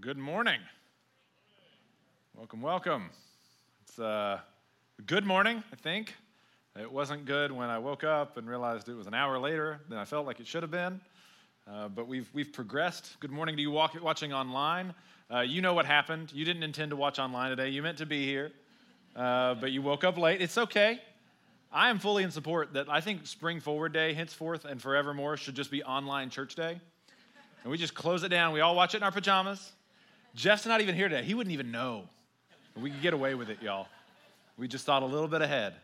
Well, good morning. Welcome, welcome. It's a good morning, I think. It wasn't good when I woke up and realized it was an hour later than I felt like it should have been. But we've progressed. Good morning to you watching online. You know what happened. You didn't intend to watch online today. You meant to be here, but you woke up late. It's okay. I am fully in support that I think Spring Forward Day, henceforth and forevermore, should just be online church day. And we just close it down. We all watch it in our pajamas. Jeff's not even here today. He wouldn't even know. We could get away with it, y'all. We just thought a little bit ahead.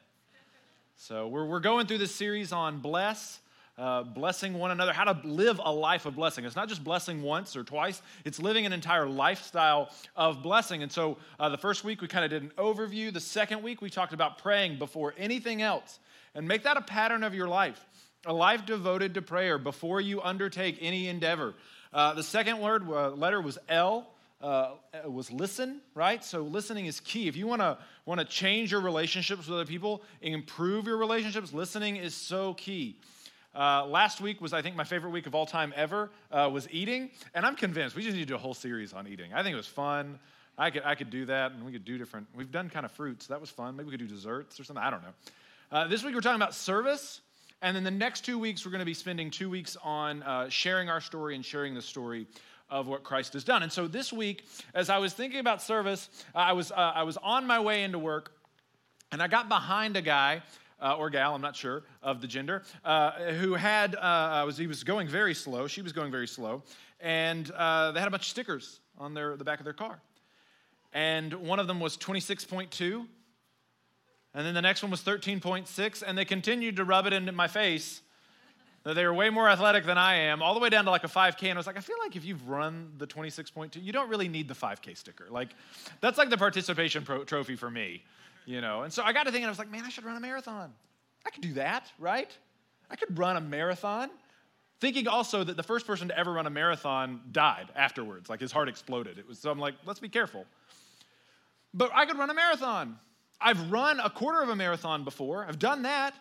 So we're going through this series on blessing one another, how to live a life of blessing. It's not just blessing once or twice. It's living an entire lifestyle of blessing. And so the first week, we kind of did an overview. The second week, we talked about praying before anything else. And make that a pattern of your life. A life devoted to prayer before you undertake any endeavor. The second word letter was L. It was listen, right? So listening is key. If you want to change your relationships with other people, improve your relationships, listening is so key. Last week was, I think, my favorite week of all time ever, was eating. And I'm convinced we just need to do a whole series on eating. I think it was fun. I could do that, and we could do different. We've done kind of fruits. That was fun. Maybe we could do desserts or something. I don't know. This week we're talking about service. And then the next 2 weeks, we're going to be spending 2 weeks on sharing our story and sharing the story of what Christ has done. And so this week, as I was thinking about service, I was on my way into work, and I got behind a guy or gal, I'm not sure of the gender, who had he was going very slow. She was going very slow, and they had a bunch of stickers on the back of their car, and one of them was 26.2. And then the next one was 13.6, and they continued to rub it into my face that they were way more athletic than I am, all the way down to like a 5K, and I was like, I feel like if you've run the 26.2, you don't really need the 5K sticker. Like, that's like the participation trophy for me, you know? And so I got to thinking, I was like, man, I should run a marathon. I could do that, right? I could run a marathon. Thinking also that the first person to ever run a marathon died afterwards. Like, his heart exploded. So I'm like, let's be careful. But I could run a marathon. I've run a quarter of a marathon before. I've done that.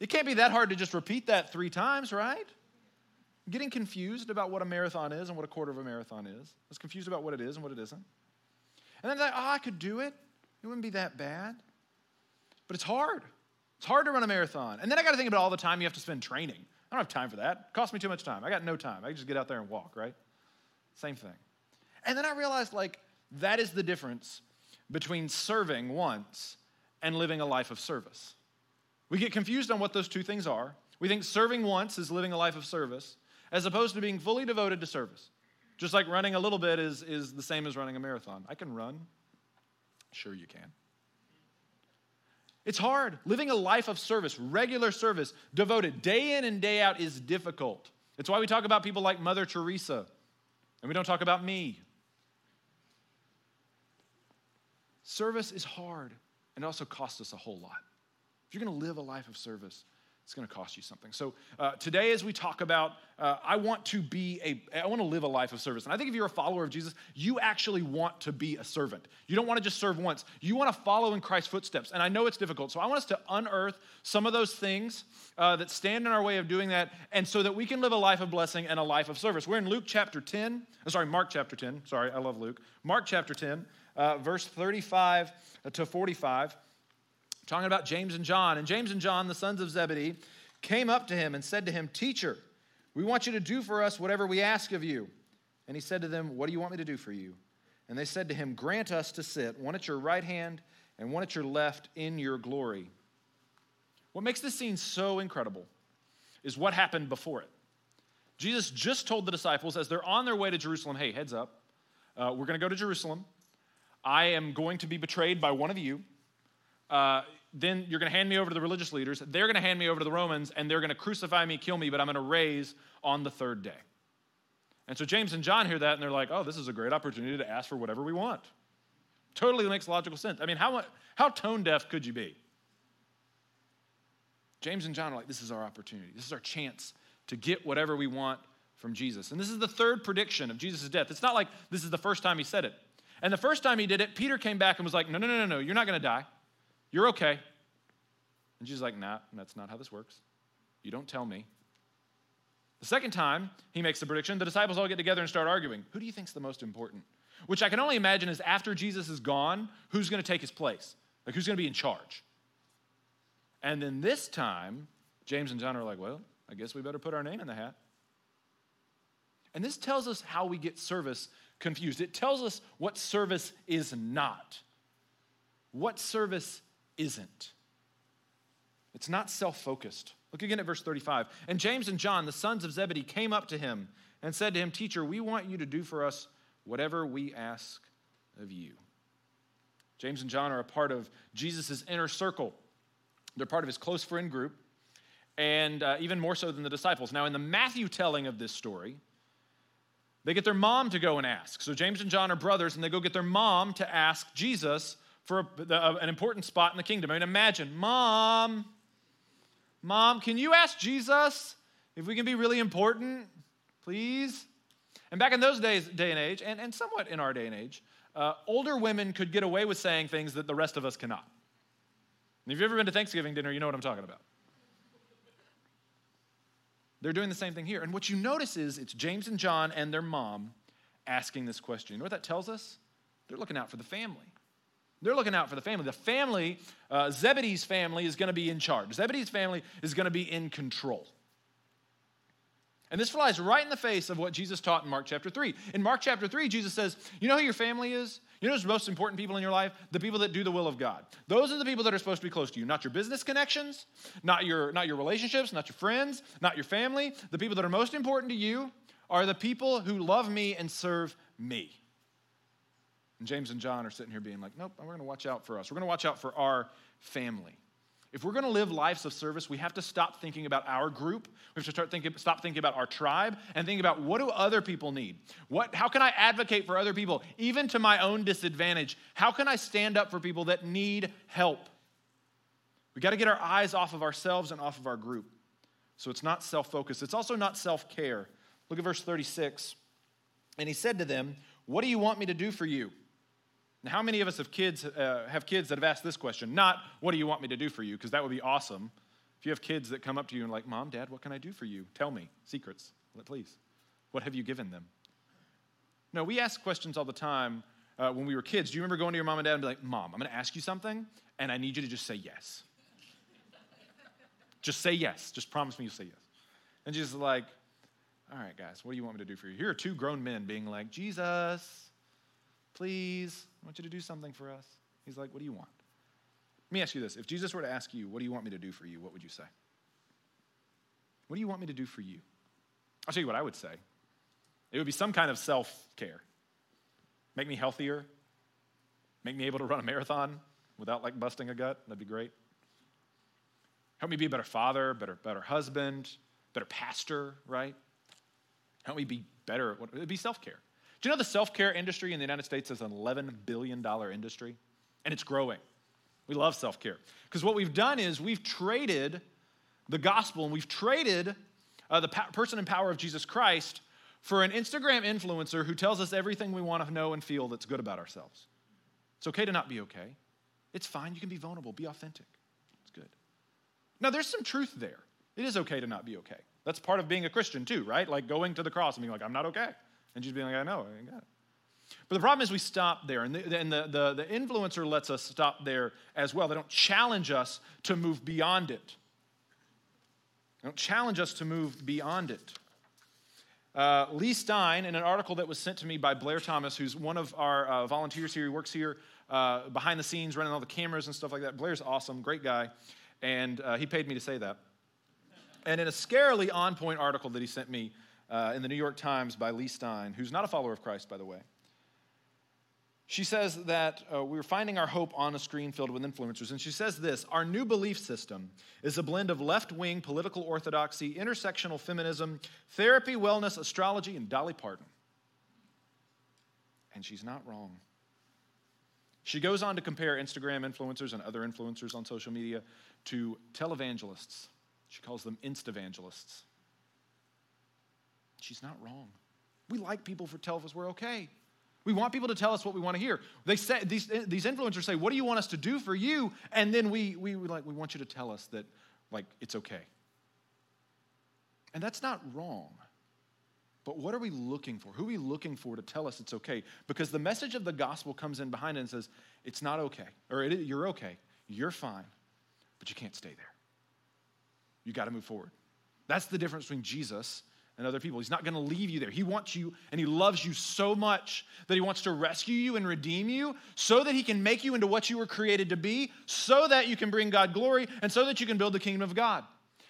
It can't be that hard to just repeat that 3 times, right? I'm getting confused about what a marathon is and what a quarter of a marathon is. I was confused about what it is and what it isn't. And then I thought, I could do it. It wouldn't be that bad. But it's hard. It's hard to run a marathon. And then I got to think about all the time you have to spend training. I don't have time for that. It costs me too much time. I got no time. I can just get out there and walk, right? Same thing. And then I realized, like, that is the difference between serving once and living a life of service. We get confused on what those 2 things are. We think serving once is living a life of service as opposed to being fully devoted to service. Just like running a little bit is the same as running a marathon. I can run. Sure you can. It's hard. Living a life of service, regular service, devoted day in and day out is difficult. It's why we talk about people like Mother Teresa, and we don't talk about me. Service is hard, and it also costs us a whole lot. If you're going to live a life of service, it's going to cost you something. So today, as we talk about, I want to live a life of service. And I think if you're a follower of Jesus, you actually want to be a servant. You don't want to just serve once. You want to follow in Christ's footsteps. And I know it's difficult. So I want us to unearth some of those things that stand in our way of doing that, and so that we can live a life of blessing and a life of service. We're in Mark chapter 10. Sorry, I love Luke. Mark chapter 10. Verse 35 to 45, talking about James and John. And James and John, the sons of Zebedee, came up to him and said to him, "Teacher, we want you to do for us whatever we ask of you." And he said to them, "What do you want me to do for you?" And they said to him, "Grant us to sit, one at your right hand and one at your left in your glory." What makes this scene so incredible is what happened before it. Jesus just told the disciples as they're on their way to Jerusalem, hey, heads up, we're going to go to Jerusalem. I am going to be betrayed by one of you. Then you're going to hand me over to the religious leaders. They're going to hand me over to the Romans, and they're going to crucify me, kill me, but I'm going to raise on the 3rd day. And so James and John hear that, and they're like, oh, this is a great opportunity to ask for whatever we want. Totally makes logical sense. I mean, how tone deaf could you be? James and John are like, this is our opportunity. This is our chance to get whatever we want from Jesus. And this is the 3rd prediction of Jesus' death. It's not like this is the first time he said it. And the first time he did it, Peter came back and was like, no, you're not going to die. You're okay. And Jesus is like, nah, that's not how this works. You don't tell me. The The second time he makes the prediction, the disciples all get together and start arguing. Who do you think is the most important? Which I can only imagine is after Jesus is gone, who's going to take his place? Like, who's going to be in charge? And then this time, James and John are like, well, I guess we better put our name in the hat. And this tells us how we get service confused. It tells us what service is not, what service isn't. It's not self-focused. Look again at verse 35. And James and John, the sons of Zebedee, came up to him and said to him, "Teacher, we want you to do for us whatever we ask of you." James and John are a part of Jesus' inner circle. They're part of his close friend group, and even more so than the disciples. Now, in the Matthew telling of this story, they get their mom to go and ask. So James and John are brothers, and they go get their mom to ask Jesus for an important spot in the kingdom. I mean, imagine, Mom, can you ask Jesus if we can be really important, please? And back in those days, day and age, and somewhat in our day and age, older women could get away with saying things that the rest of us cannot. And if you've ever been to Thanksgiving dinner, you know what I'm talking about. They're doing the same thing here. And what you notice is it's James and John and their mom asking this question. You know what that tells us? They're looking out for the family. They're looking out for the family. The family, Zebedee's family, is going to be in charge. Zebedee's family is going to be in control. And this flies right in the face of what Jesus taught in Mark chapter 3. In Mark chapter 3, Jesus says, you know who your family is? You know who's the most important people in your life? The people that do the will of God. Those are the people that are supposed to be close to you. Not your business connections, not your relationships, not your friends, not your family. The people that are most important to you are the people who love me and serve me. And James and John are sitting here being like, nope, we're going to watch out for us. We're going to watch out for our family. If we're going to live lives of service, we have to stop thinking about our group. We have to stop thinking about our tribe and think about, what do other people need? How can I advocate for other people, even to my own disadvantage? How can I stand up for people that need help? We got to get our eyes off of ourselves and off of our group. So it's not self-focused. It's also not self-care. Look at verse 36. And he said to them, "What do you want me to do for you?" And how many of us have kids that have asked this question? Not, what do you want me to do for you? Because that would be awesome. If you have kids that come up to you and like, Mom, Dad, what can I do for you? Tell me. Secrets, please. What have you given them? No, we ask questions all the time when we were kids. Do you remember going to your mom and dad and be like, Mom, I'm going to ask you something, and I need you to just say yes. Just say yes. Just promise me you'll say yes. And she's like, all right, guys, what do you want me to do for you? Here are two grown men being like, Jesus, please, I want you to do something for us. He's like, what do you want? Let me ask you this. If Jesus were to ask you, what do you want me to do for you? What would you say? What do you want me to do for you? I'll tell you what I would say. It would be some kind of self-care. Make me healthier. Make me able to run a marathon without like busting a gut. That'd be great. Help me be a better father, better husband, better pastor, right? Help me be better at it'd be self-care. Do you know the self-care industry in the United States is an $11 billion industry? And it's growing. We love self-care. Because what we've done is we've traded the gospel and we've traded the person and power of Jesus Christ for an Instagram influencer who tells us everything we want to know and feel that's good about ourselves. It's okay to not be okay. It's fine. You can be vulnerable. Be authentic. It's good. Now, there's some truth there. It is okay to not be okay. That's part of being a Christian too, right? Like going to the cross and being like, I'm not okay. And just being like, I know, I ain't got it. But the problem is we stop there. And the influencer lets us stop there as well. They don't challenge us to move beyond it. Lee Stein, in an article that was sent to me by Blair Thomas, who's one of our volunteers here, he works here behind the scenes, running all the cameras and stuff like that. Blair's awesome, great guy. And he paid me to say that. And in a scarily on-point article that he sent me in the New York Times by Lee Stein, who's not a follower of Christ, by the way, she says that we're finding our hope on a screen filled with influencers. And she says this, our new belief system is a blend of left-wing political orthodoxy, intersectional feminism, therapy, wellness, astrology, and Dolly Parton. And she's not wrong. She goes on to compare Instagram influencers and other influencers on social media to televangelists. She calls them instavangelists. She's not wrong. We like people for telling us we're okay. We want people to tell us what we want to hear. They say these influencers say, "What do you want us to do for you?" And then we want you to tell us that like it's okay. And that's not wrong. But what are we looking for? Who are we looking for to tell us it's okay? Because the message of the gospel comes in behind it and says, it's not okay, or you're okay, you're fine, but you can't stay there. You got to move forward. That's the difference between Jesus and other people. He's not going to leave you there. He wants you, and he loves you so much that he wants to rescue you and redeem you so that he can make you into what you were created to be, so that you can bring God glory, and so that you can build the kingdom of God.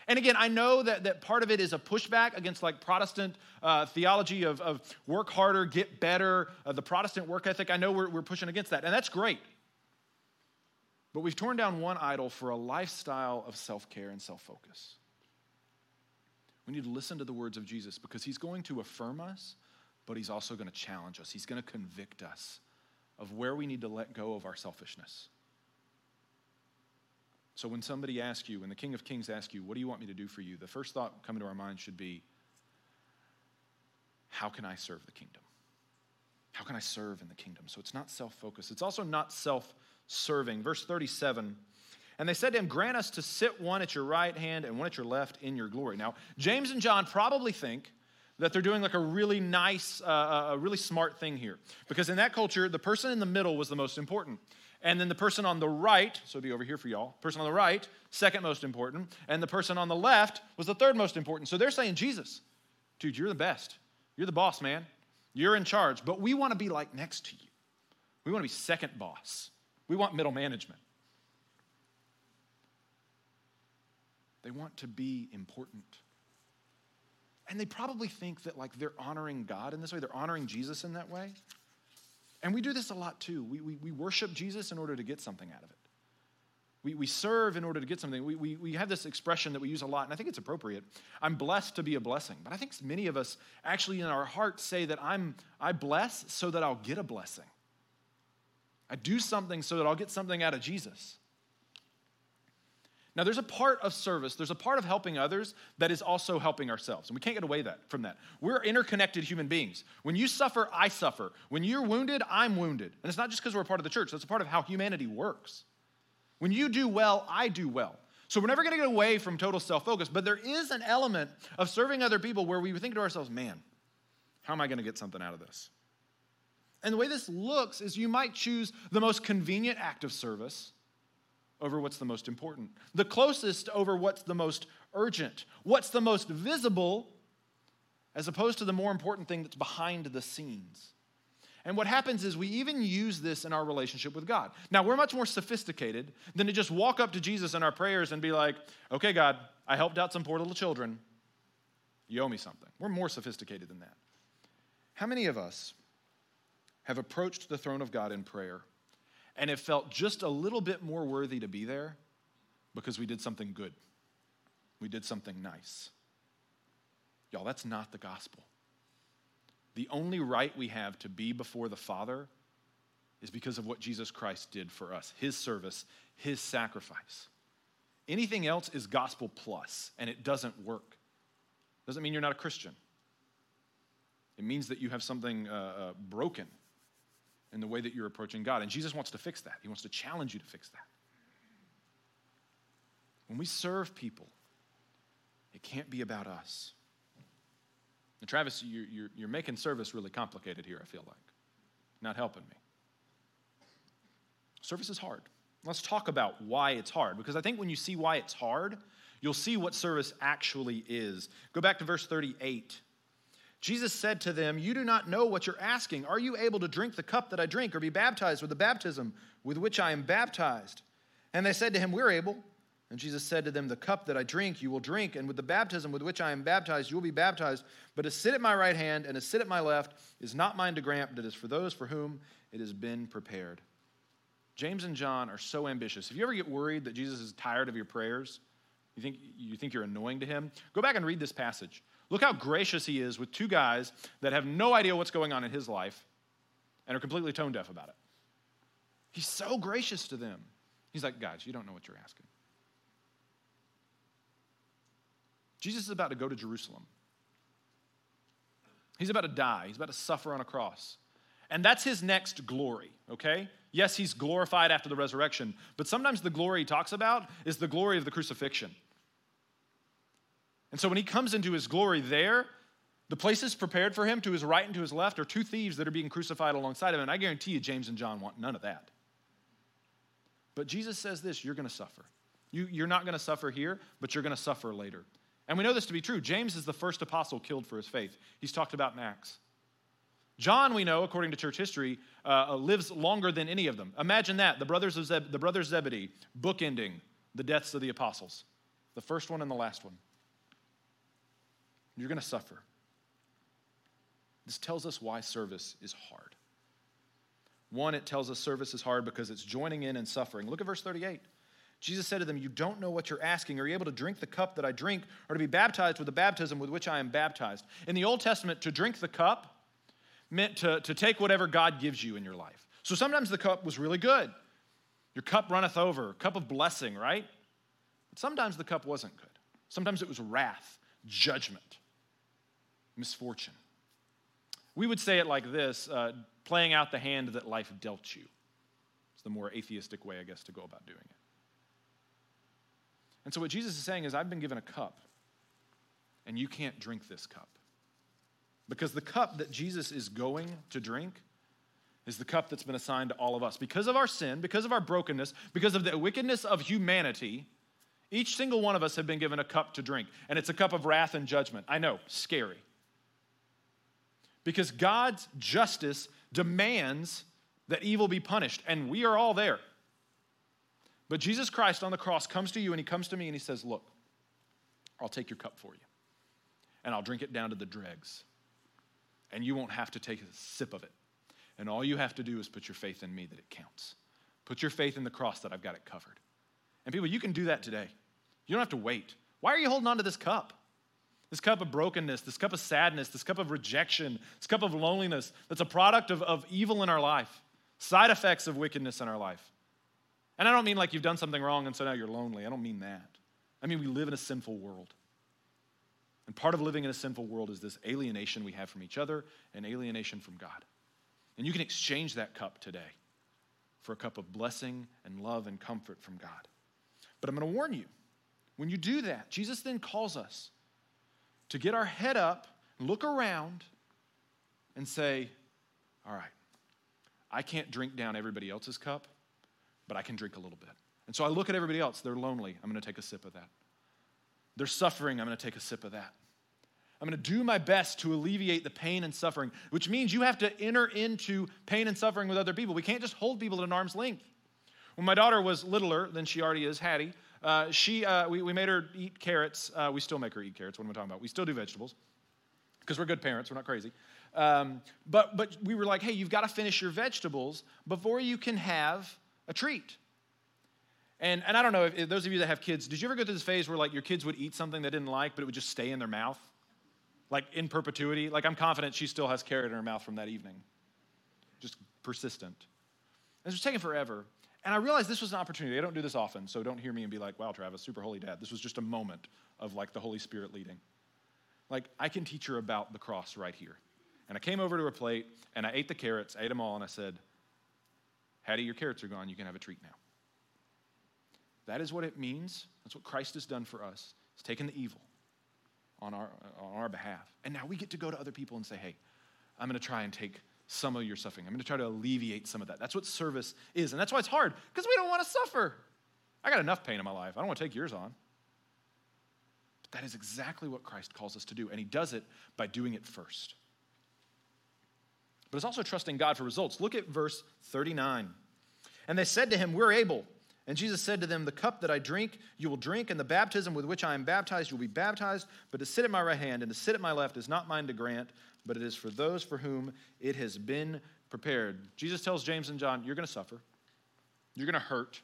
And again, I know that part of it is a pushback against like Protestant theology of work harder, get better, the Protestant work ethic. I know we're pushing against that, and that's great. But we've torn down one idol for a lifestyle of self-care and self-focus. We need to listen to the words of Jesus because he's going to affirm us, but he's also going to challenge us. He's going to convict us of where we need to let go of our selfishness. So when somebody asks you, when the King of Kings asks you, what do you want me to do for you? The first thought coming to our mind should be, how can I serve the kingdom? How can I serve in the kingdom? So it's not self-focused. It's also not self-serving. Verse 37, and they said to him, grant us to sit one at your right hand and one at your left in your glory. Now, James and John probably think that they're doing like a really nice, a really smart thing here. Because in that culture, the person in the middle was the most important. And then the person on the right, so it'd be over here for y'all, person on the right, second most important. And the person on the left was the third most important. So they're saying, Jesus, dude, you're the best. You're the boss, man. You're in charge. But we want to be like next to you. We want to be second boss. We want middle management. They want to be important. And they probably think that like they're honoring God in this way. They're honoring Jesus in that way. And we do this a lot too. We worship Jesus in order to get something out of it. We serve in order to get something. We have this expression that we use a lot, and I think it's appropriate. I'm blessed to be a blessing. But I think many of us actually in our hearts say that I bless so that I'll get a blessing. I do something so that I'll get something out of Jesus. Now, there's a part of service, there's a part of helping others that is also helping ourselves, and we can't get away from that. We're interconnected human beings. When you suffer, I suffer. When you're wounded, I'm wounded. And it's not just because we're a part of the church. That's a part of how humanity works. When you do well, I do well. So we're never going to get away from total self-focus, but there is an element of serving other people where we think to ourselves, man, how am I going to get something out of this? And the way this looks is you might choose the most convenient act of service over what's the most important, the closest over what's the most urgent, what's the most visible, as opposed to the more important thing that's behind the scenes. And what happens is we even use this in our relationship with God. Now, we're much more sophisticated than to just walk up to Jesus in our prayers and be like, okay, God, I helped out some poor little children. You owe me something. We're more sophisticated than that. How many of us have approached the throne of God in prayer and it felt just a little bit more worthy to be there because we did something good. We did something nice. Y'all, that's not the gospel. The only right we have to be before the Father is because of what Jesus Christ did for us, his service, his sacrifice. Anything else is gospel plus, and it doesn't work. Doesn't mean you're not a Christian. It means that you have something broken in the way that you're approaching God. And Jesus wants to fix that. He wants to challenge you to fix that. When we serve people, it can't be about us. And Travis, you're making service really complicated here, I feel like. Not helping me. Service is hard. Let's talk about why it's hard, because I think when you see why it's hard, you'll see what service actually is. Go back to verse 38. Jesus said to them, you do not know what you're asking. Are you able to drink the cup that I drink or be baptized with the baptism with which I am baptized? And they said to him, we're able. And Jesus said to them, the cup that I drink, you will drink. And with the baptism with which I am baptized, you will be baptized. But to sit at my right hand and to sit at my left is not mine to grant, but it is for those for whom it has been prepared. James and John are so ambitious. If you ever get worried that Jesus is tired of your prayers, you think you're annoying to him, go back and read this passage. Look how gracious he is with two guys that have no idea what's going on in his life and are completely tone deaf about it. He's so gracious to them. He's like, guys, you don't know what you're asking. Jesus is about to go to Jerusalem. He's about to die. He's about to suffer on a cross. And that's his next glory, okay? Yes, he's glorified after the resurrection, but sometimes the glory he talks about is the glory of the crucifixion. And so when he comes into his glory there, the places prepared for him to his right and to his left are two thieves that are being crucified alongside him. And I guarantee you, James and John want none of that. But Jesus says this, you're going to suffer. You're not going to suffer here, but you're going to suffer later. And we know this to be true. James is the first apostle killed for his faith. He's talked about in Acts. John, we know, according to church history, lives longer than any of them. Imagine that, the brothers Zebedee, bookending the deaths of the apostles. The first one and the last one. You're going to suffer. This tells us why service is hard. One, it tells us service is hard because it's joining in and suffering. Look at verse 38. Jesus said to them, you don't know what you're asking. Are you able to drink the cup that I drink or to be baptized with the baptism with which I am baptized? In the Old Testament, to drink the cup meant to take whatever God gives you in your life. So sometimes the cup was really good. Your cup runneth over, cup of blessing, right? But sometimes the cup wasn't good. Sometimes it was wrath, judgment, misfortune. We would say it like this, playing out the hand that life dealt you. It's the more atheistic way, I guess, to go about doing it. And so what Jesus is saying is, I've been given a cup, and you can't drink this cup. Because the cup that Jesus is going to drink is the cup that's been assigned to all of us. Because of our sin, because of our brokenness, because of the wickedness of humanity, each single one of us have been given a cup to drink. And it's a cup of wrath and judgment. I know, scary. Because God's justice demands that evil be punished, and we are all there. But Jesus Christ on the cross comes to you, and he comes to me, and he says, look, I'll take your cup for you, and I'll drink it down to the dregs. And you won't have to take a sip of it. And all you have to do is put your faith in me that it counts. Put your faith in the cross that I've got it covered. And people, you can do that today. You don't have to wait. Why are you holding on to this cup? This cup of brokenness, this cup of sadness, this cup of rejection, this cup of loneliness that's a product of evil in our life, side effects of wickedness in our life. And I don't mean like you've done something wrong and so now you're lonely. I don't mean that. I mean we live in a sinful world. And part of living in a sinful world is this alienation we have from each other and alienation from God. And you can exchange that cup today for a cup of blessing and love and comfort from God. But I'm going to warn you, when you do that, Jesus then calls us to get our head up, look around, and say, all right, I can't drink down everybody else's cup, but I can drink a little bit. And so I look at everybody else. They're lonely. I'm going to take a sip of that. They're suffering. I'm going to take a sip of that. I'm going to do my best to alleviate the pain and suffering, which means you have to enter into pain and suffering with other people. We can't just hold people at an arm's length. When my daughter was littler than she already is, Hattie, we made her eat carrots. We still make her eat carrots. What am I talking about? We still do vegetables because we're good parents. We're not crazy. But we were like, hey, you've got to finish your vegetables before you can have a treat. And I don't know, if those of you that have kids, did you ever go through this phase where like your kids would eat something they didn't like, but it would just stay in their mouth? Like in perpetuity? Like I'm confident she still has carrot in her mouth from that evening. Just persistent. And it was taking forever. And I realized this was an opportunity. I don't do this often, so don't hear me and be like, wow, Travis, super holy dad. This was just a moment of like the Holy Spirit leading. Like I can teach her about the cross right here. And I came over to her plate and I ate the carrots, I ate them all, and I said, Hattie, your carrots are gone. You can have a treat now. That is what it means. That's what Christ has done for us. He's taken the evil on our behalf. And now we get to go to other people and say, hey, I'm going to try and take some of your suffering. I'm going to try to alleviate some of that. That's what service is. And that's why it's hard, because we don't want to suffer. I got enough pain in my life. I don't want to take yours on. But that is exactly what Christ calls us to do. And he does it by doing it first. But it's also trusting God for results. Look at verse 39. And they said to him, we're able. And Jesus said to them, the cup that I drink, you will drink, and the baptism with which I am baptized, you will be baptized. But to sit at my right hand and to sit at my left is not mine to grant, but it is for those for whom it has been prepared. Jesus tells James and John, you're going to suffer. You're going to hurt.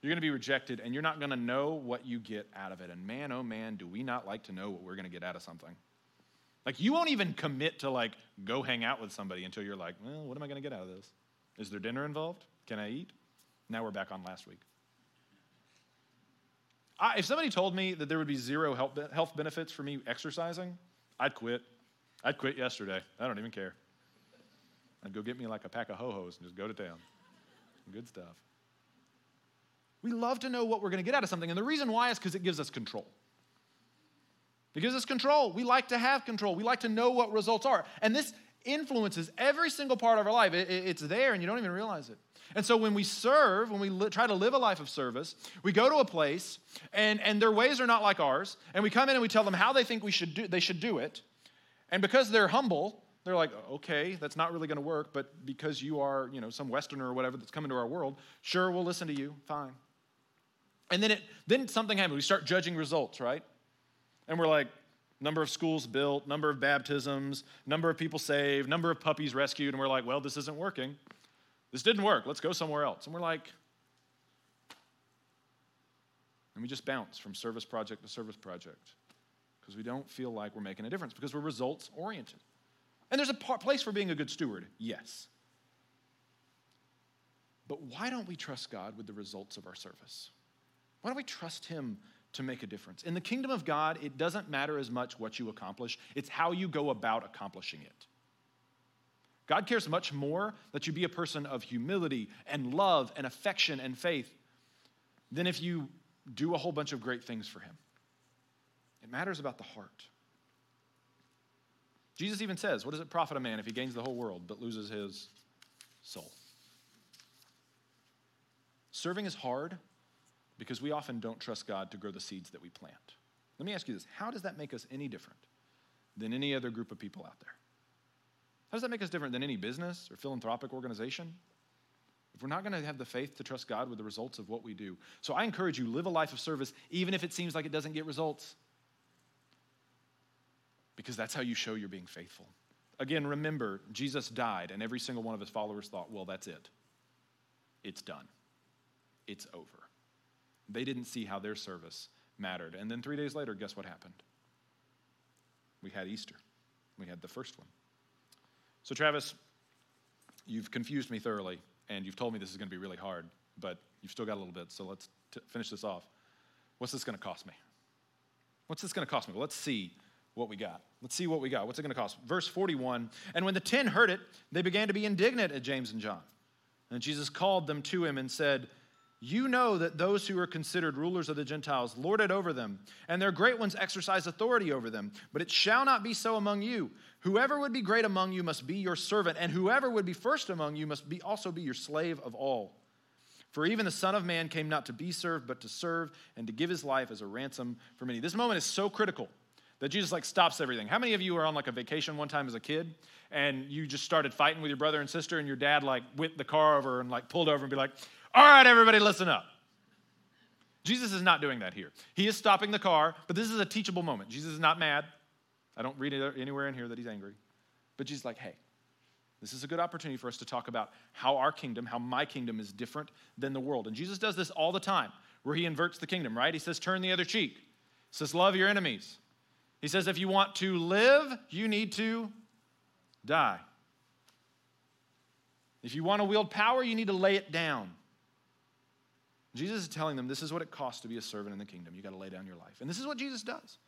You're going to be rejected, and you're not going to know what you get out of it. And man, oh man, do we not like to know what we're going to get out of something. Like you won't even commit to like go hang out with somebody until you're like, well, what am I going to get out of this? Is there dinner involved? Can I eat? Now we're back on last week. If somebody told me that there would be zero health benefits for me exercising, I'd quit. I'd quit yesterday. I don't even care. I'd go get me like a pack of ho-hos and just go to town. Good stuff. We love to know what we're going to get out of something. And the reason why is because it gives us control. It gives us control. We like to have control. We like to know what results are. And this influences every single part of our life. It's there and you don't even realize it. And so when we serve, when we try to live a life of service, we go to a place and their ways are not like ours. And we come in and we tell them how they think they should do it. And because they're humble, they're like, okay, that's not really going to work. But because you are, some Westerner or whatever that's come into our world, sure, we'll listen to you. Fine. And then something happens. We start judging results, right? And we're like, number of schools built, number of baptisms, number of people saved, number of puppies rescued. And we're like, well, this isn't working. This didn't work. Let's go somewhere else. And we're like, and we just bounce from service project to service project because we don't feel like we're making a difference because we're results oriented. And there's a place for being a good steward, yes. But why don't we trust God with the results of our service? Why don't we trust him to make a difference? In the kingdom of God, it doesn't matter as much what you accomplish. It's how you go about accomplishing it. God cares much more that you be a person of humility and love and affection and faith than if you do a whole bunch of great things for him. It matters about the heart. Jesus even says, what does it profit a man if he gains the whole world but loses his soul? Serving is hard because we often don't trust God to grow the seeds that we plant. Let me ask you this. How does that make us any different than any other group of people out there? How does that make us different than any business or philanthropic organization? If we're not going to have the faith to trust God with the results of what we do. So I encourage you, live a life of service, even if it seems like it doesn't get results. Because that's how you show you're being faithful. Again, remember, Jesus died, and every single one of his followers thought, well, that's it. It's done. It's over. They didn't see how their service mattered. And then 3 days later, guess what happened? We had Easter. We had the first one. So Travis, you've confused me thoroughly, and you've told me this is going to be really hard, but you've still got a little bit, so let's finish this off. What's this going to cost me? What's this going to cost me? Well, let's see what we got. Let's see what we got. What's it going to cost? Verse 41, and when the 10 heard it, they began to be indignant at James and John. And Jesus called them to him and said, you know that those who are considered rulers of the Gentiles lord it over them, and their great ones exercise authority over them. But it shall not be so among you. Whoever would be great among you must be your servant, and whoever would be first among you must be also be your slave of all. For even the Son of Man came not to be served, but to serve and to give his life as a ransom for many. This moment is so critical that Jesus stops everything. How many of you were on a vacation one time as a kid and you just started fighting with your brother and sister and your dad whipped the car over and pulled over and be like, all right, everybody, listen up. Jesus is not doing that here. He is stopping the car, but this is a teachable moment. Jesus is not mad. I don't read anywhere in here that he's angry. But Jesus is like, hey, this is a good opportunity for us to talk about how our kingdom, how my kingdom is different than the world. And Jesus does this all the time where he inverts the kingdom, right? He says, turn the other cheek. He says, love your enemies. He says, if you want to live, you need to die. If you want to wield power, you need to lay it down. Jesus is telling them this is what it costs to be a servant in the kingdom. You got to lay down your life. And this is what Jesus does.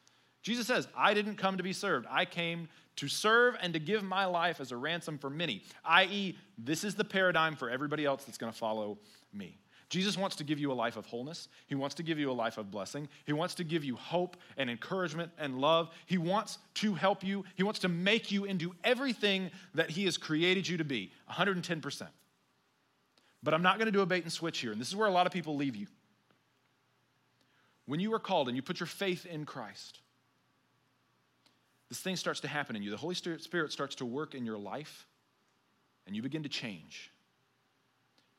Jesus says, I didn't come to be served. I came to serve and to give my life as a ransom for many, i.e., this is the paradigm for everybody else that's going to follow me. Jesus wants to give you a life of wholeness. He wants to give you a life of blessing. He wants to give you hope and encouragement and love. He wants to help you. He wants to make you into everything that he has created you to be, 110%. But I'm not going to do a bait and switch here, and this is where a lot of people leave you. When you are called and you put your faith in Christ, this thing starts to happen in you. The Holy Spirit starts to work in your life, and you begin to change.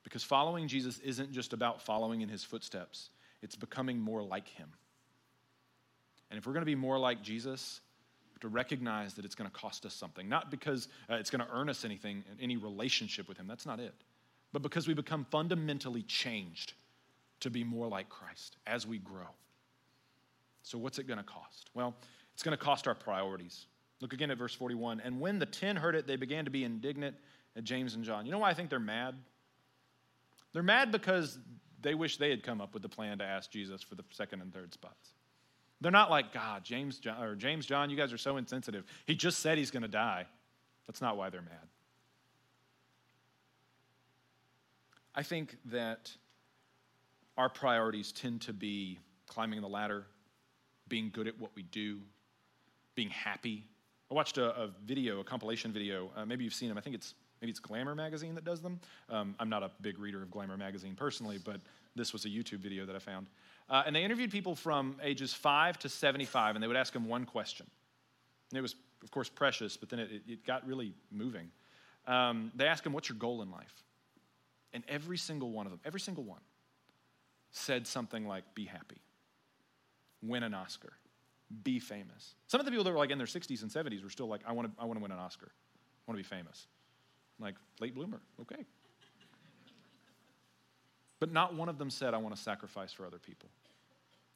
Because following Jesus isn't just about following in his footsteps. It's becoming more like him. And if we're going to be more like Jesus, to recognize that it's going to cost us something, not because it's going to earn us anything in any relationship with him. That's not it. But because we become fundamentally changed to be more like Christ as we grow. So what's it going to cost? Well, it's going to cost our priorities. Look again at verse 41. And when the 10 heard it, they began to be indignant at James and John. You know why I think they're mad? They're mad because they wish they had come up with the plan to ask Jesus for the second and third spots. They're not like, God, James, John, you guys are so insensitive. He just said he's going to die. That's not why they're mad. I think that our priorities tend to be climbing the ladder, being good at what we do, being happy. I watched a compilation video. Maybe you've seen them. I think it's Glamour Magazine that does them. I'm not a big reader of Glamour Magazine personally, but this was a YouTube video that I found. And they interviewed people from ages 5 to 75, and they would ask them one question. And it was, of course, precious, but then it got really moving. They asked them, what's your goal in life? And every single one of them, said something like, be happy, win an Oscar, be famous. Some of the people that were like in their 60s and 70s were still like, I want to win an Oscar. I want to be famous. I'm like, late bloomer, okay. But not one of them said, I want to sacrifice for other people.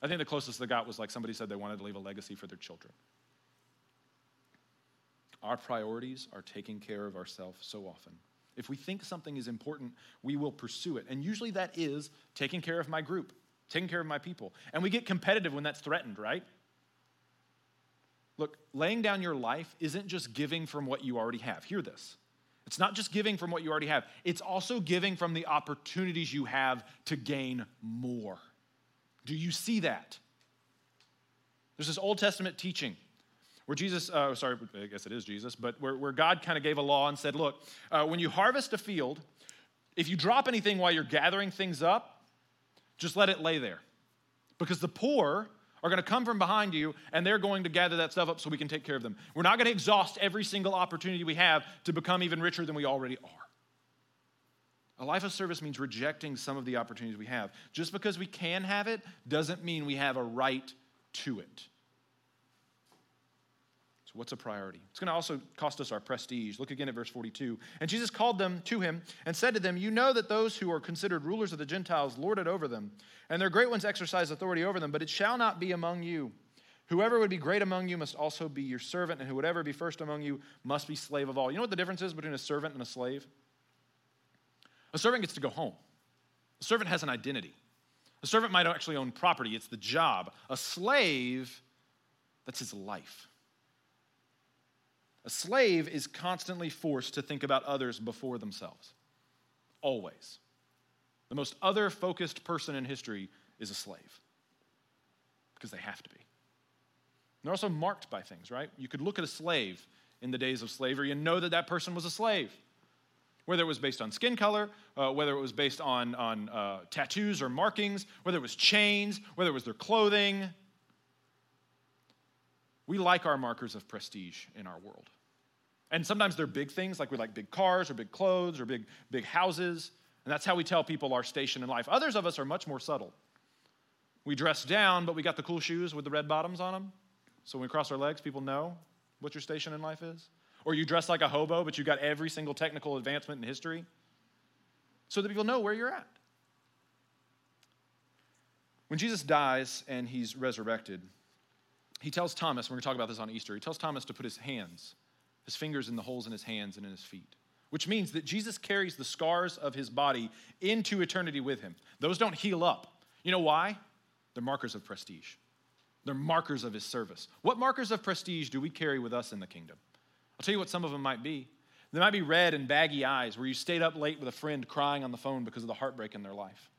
I think the closest they got was like somebody said they wanted to leave a legacy for their children. Our priorities are taking care of ourselves so often. If we think something is important, we will pursue it. And usually that is taking care of my group, taking care of my people. And we get competitive when that's threatened, right? Look, laying down your life isn't just giving from what you already have. Hear this. It's not just giving from what you already have. It's also giving from the opportunities you have to gain more. Do you see that? There's this Old Testament teaching where where God kind of gave a law and said, look, when you harvest a field, if you drop anything while you're gathering things up, just let it lay there. Because the poor are going to come from behind you, and they're going to gather that stuff up so we can take care of them. We're not going to exhaust every single opportunity we have to become even richer than we already are. A life of service means rejecting some of the opportunities we have. Just because we can have it doesn't mean we have a right to it. What's a priority? It's going to also cost us our prestige. Look again at verse 42. And Jesus called them to him and said to them, you know that those who are considered rulers of the Gentiles lord it over them, and their great ones exercise authority over them, but it shall not be among you. Whoever would be great among you must also be your servant, and whoever be first among you must be slave of all. You know what the difference is between a servant and a slave? A servant gets to go home. A servant has an identity. A servant might actually own property. It's the job. A slave, that's his life. A slave is constantly forced to think about others before themselves, always. The most other-focused person in history is a slave, because they have to be. And they're also marked by things, right? You could look at a slave in the days of slavery and know that that person was a slave, whether it was based on skin color, whether it was based on tattoos or markings, whether it was chains, whether it was their clothing. We like our markers of prestige in our world. And sometimes they're big things, like we like big cars or big clothes or big houses. And that's how we tell people our station in life. Others of us are much more subtle. We dress down, but we got the cool shoes with the red bottoms on them. So when we cross our legs, people know what your station in life is. Or you dress like a hobo, but you got every single technical advancement in history so that people know where you're at. When Jesus dies and he's resurrected, he tells Thomas, we're going to talk about this on Easter, he tells Thomas to put his fingers in the holes in his hands and in his feet, which means that Jesus carries the scars of his body into eternity with him. Those don't heal up. You know why? They're markers of prestige. They're markers of his service. What markers of prestige do we carry with us in the kingdom? I'll tell you what some of them might be. They might be red and baggy eyes where you stayed up late with a friend crying on the phone because of the heartbreak in their life.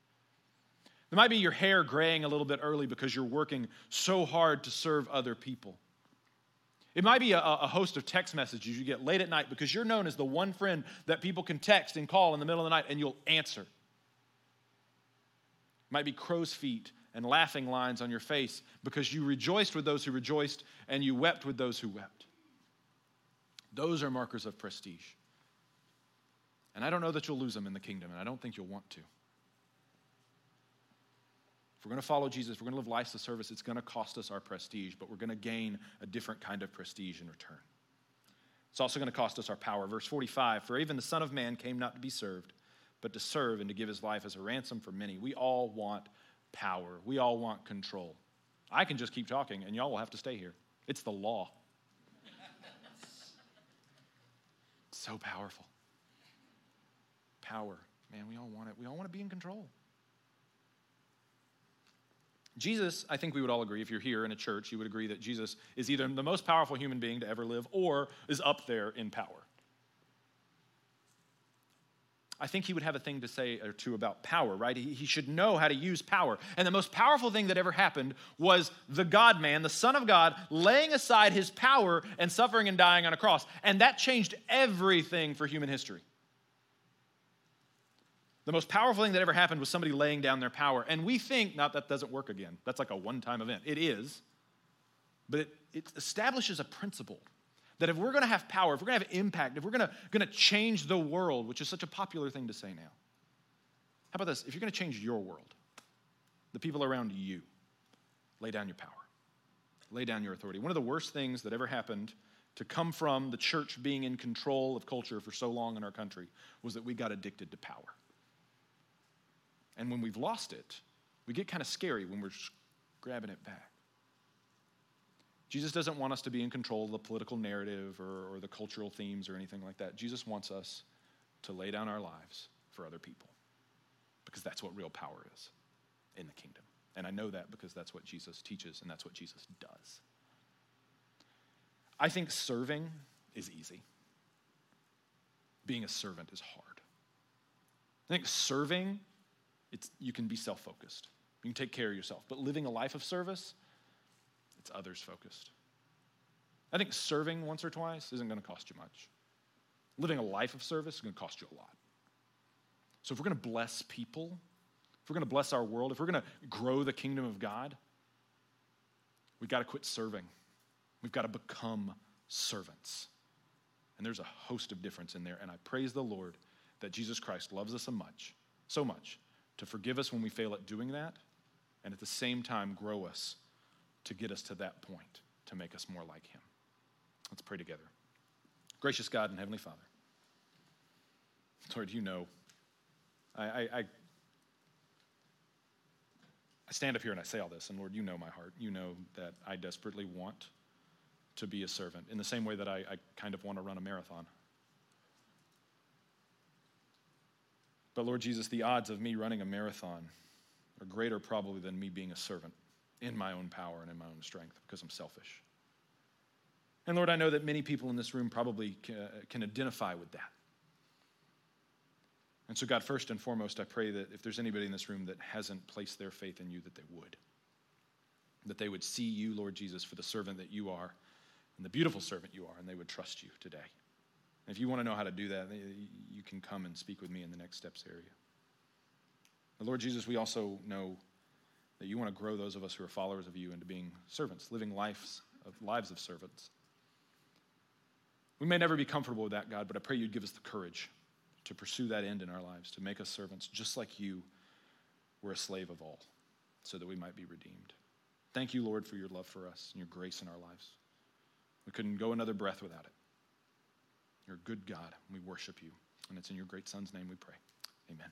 There might be your hair graying a little bit early because you're working so hard to serve other people. It might be a host of text messages you get late at night because you're known as the one friend that people can text and call in the middle of the night and you'll answer. It might be crow's feet and laughing lines on your face because you rejoiced with those who rejoiced and you wept with those who wept. Those are markers of prestige. And I don't know that you'll lose them in the kingdom, and I don't think you'll want to. If we're going to follow Jesus, if we're going to live lives of service, it's going to cost us our prestige, but we're going to gain a different kind of prestige in return. It's also going to cost us our power. Verse 45, for even the Son of Man came not to be served, but to serve and to give his life as a ransom for many. We all want power. We all want control. I can just keep talking, and y'all will have to stay here. It's the law. So powerful. Power. Man, we all want it. We all want to be in control. Jesus, I think we would all agree, if you're here in a church, you would agree that Jesus is either the most powerful human being to ever live or is up there in power. I think he would have a thing to say or two about power, right? He should know how to use power. And the most powerful thing that ever happened was the God-man, the Son of God, laying aside his power and suffering and dying on a cross. And that changed everything for human history. The most powerful thing that ever happened was somebody laying down their power. And we think, not that doesn't work again. That's like a one-time event. It is. But it establishes a principle that if we're going to have power, if we're going to have impact, if we're going to change the world, which is such a popular thing to say now. How about this? If you're going to change your world, the people around you, lay down your power. Lay down your authority. One of the worst things that ever happened to come from the church being in control of culture for so long in our country was that we got addicted to power. And when we've lost it, we get kind of scary when we're grabbing it back. Jesus doesn't want us to be in control of the political narrative or the cultural themes or anything like that. Jesus wants us to lay down our lives for other people because that's what real power is in the kingdom. And I know that because that's what Jesus teaches and that's what Jesus does. I think serving is easy. Being a servant is hard. I think serving, you can be self-focused. You can take care of yourself. But living a life of service, it's others-focused. I think serving once or twice isn't going to cost you much. Living a life of service is going to cost you a lot. So if we're going to bless people, if we're going to bless our world, if we're going to grow the kingdom of God, we've got to quit serving. We've got to become servants. And there's a host of difference in there. And I praise the Lord that Jesus Christ loves us so much, to forgive us when we fail at doing that, and at the same time grow us to get us to that point, to make us more like him. Let's pray together. Gracious God and Heavenly Father, Lord, you know, I stand up here and I say all this, and Lord, you know my heart. You know that I desperately want to be a servant in the same way that I kind of want to run a marathon. But Lord Jesus, the odds of me running a marathon are greater probably than me being a servant in my own power and in my own strength because I'm selfish. And Lord, I know that many people in this room probably can identify with that. And so God, first and foremost, I pray that if there's anybody in this room that hasn't placed their faith in you, that they would see you, Lord Jesus, for the servant that you are and the beautiful servant you are, and they would trust you today. If you want to know how to do that, you can come and speak with me in the next steps area. But Lord Jesus, we also know that you want to grow those of us who are followers of you into being servants, living lives of servants. We may never be comfortable with that, God, but I pray you'd give us the courage to pursue that end in our lives, to make us servants just like you were a slave of all, so that we might be redeemed. Thank you, Lord, for your love for us and your grace in our lives. We couldn't go another breath without it. You're a good God. We worship you. And it's in your great Son's name we pray. Amen.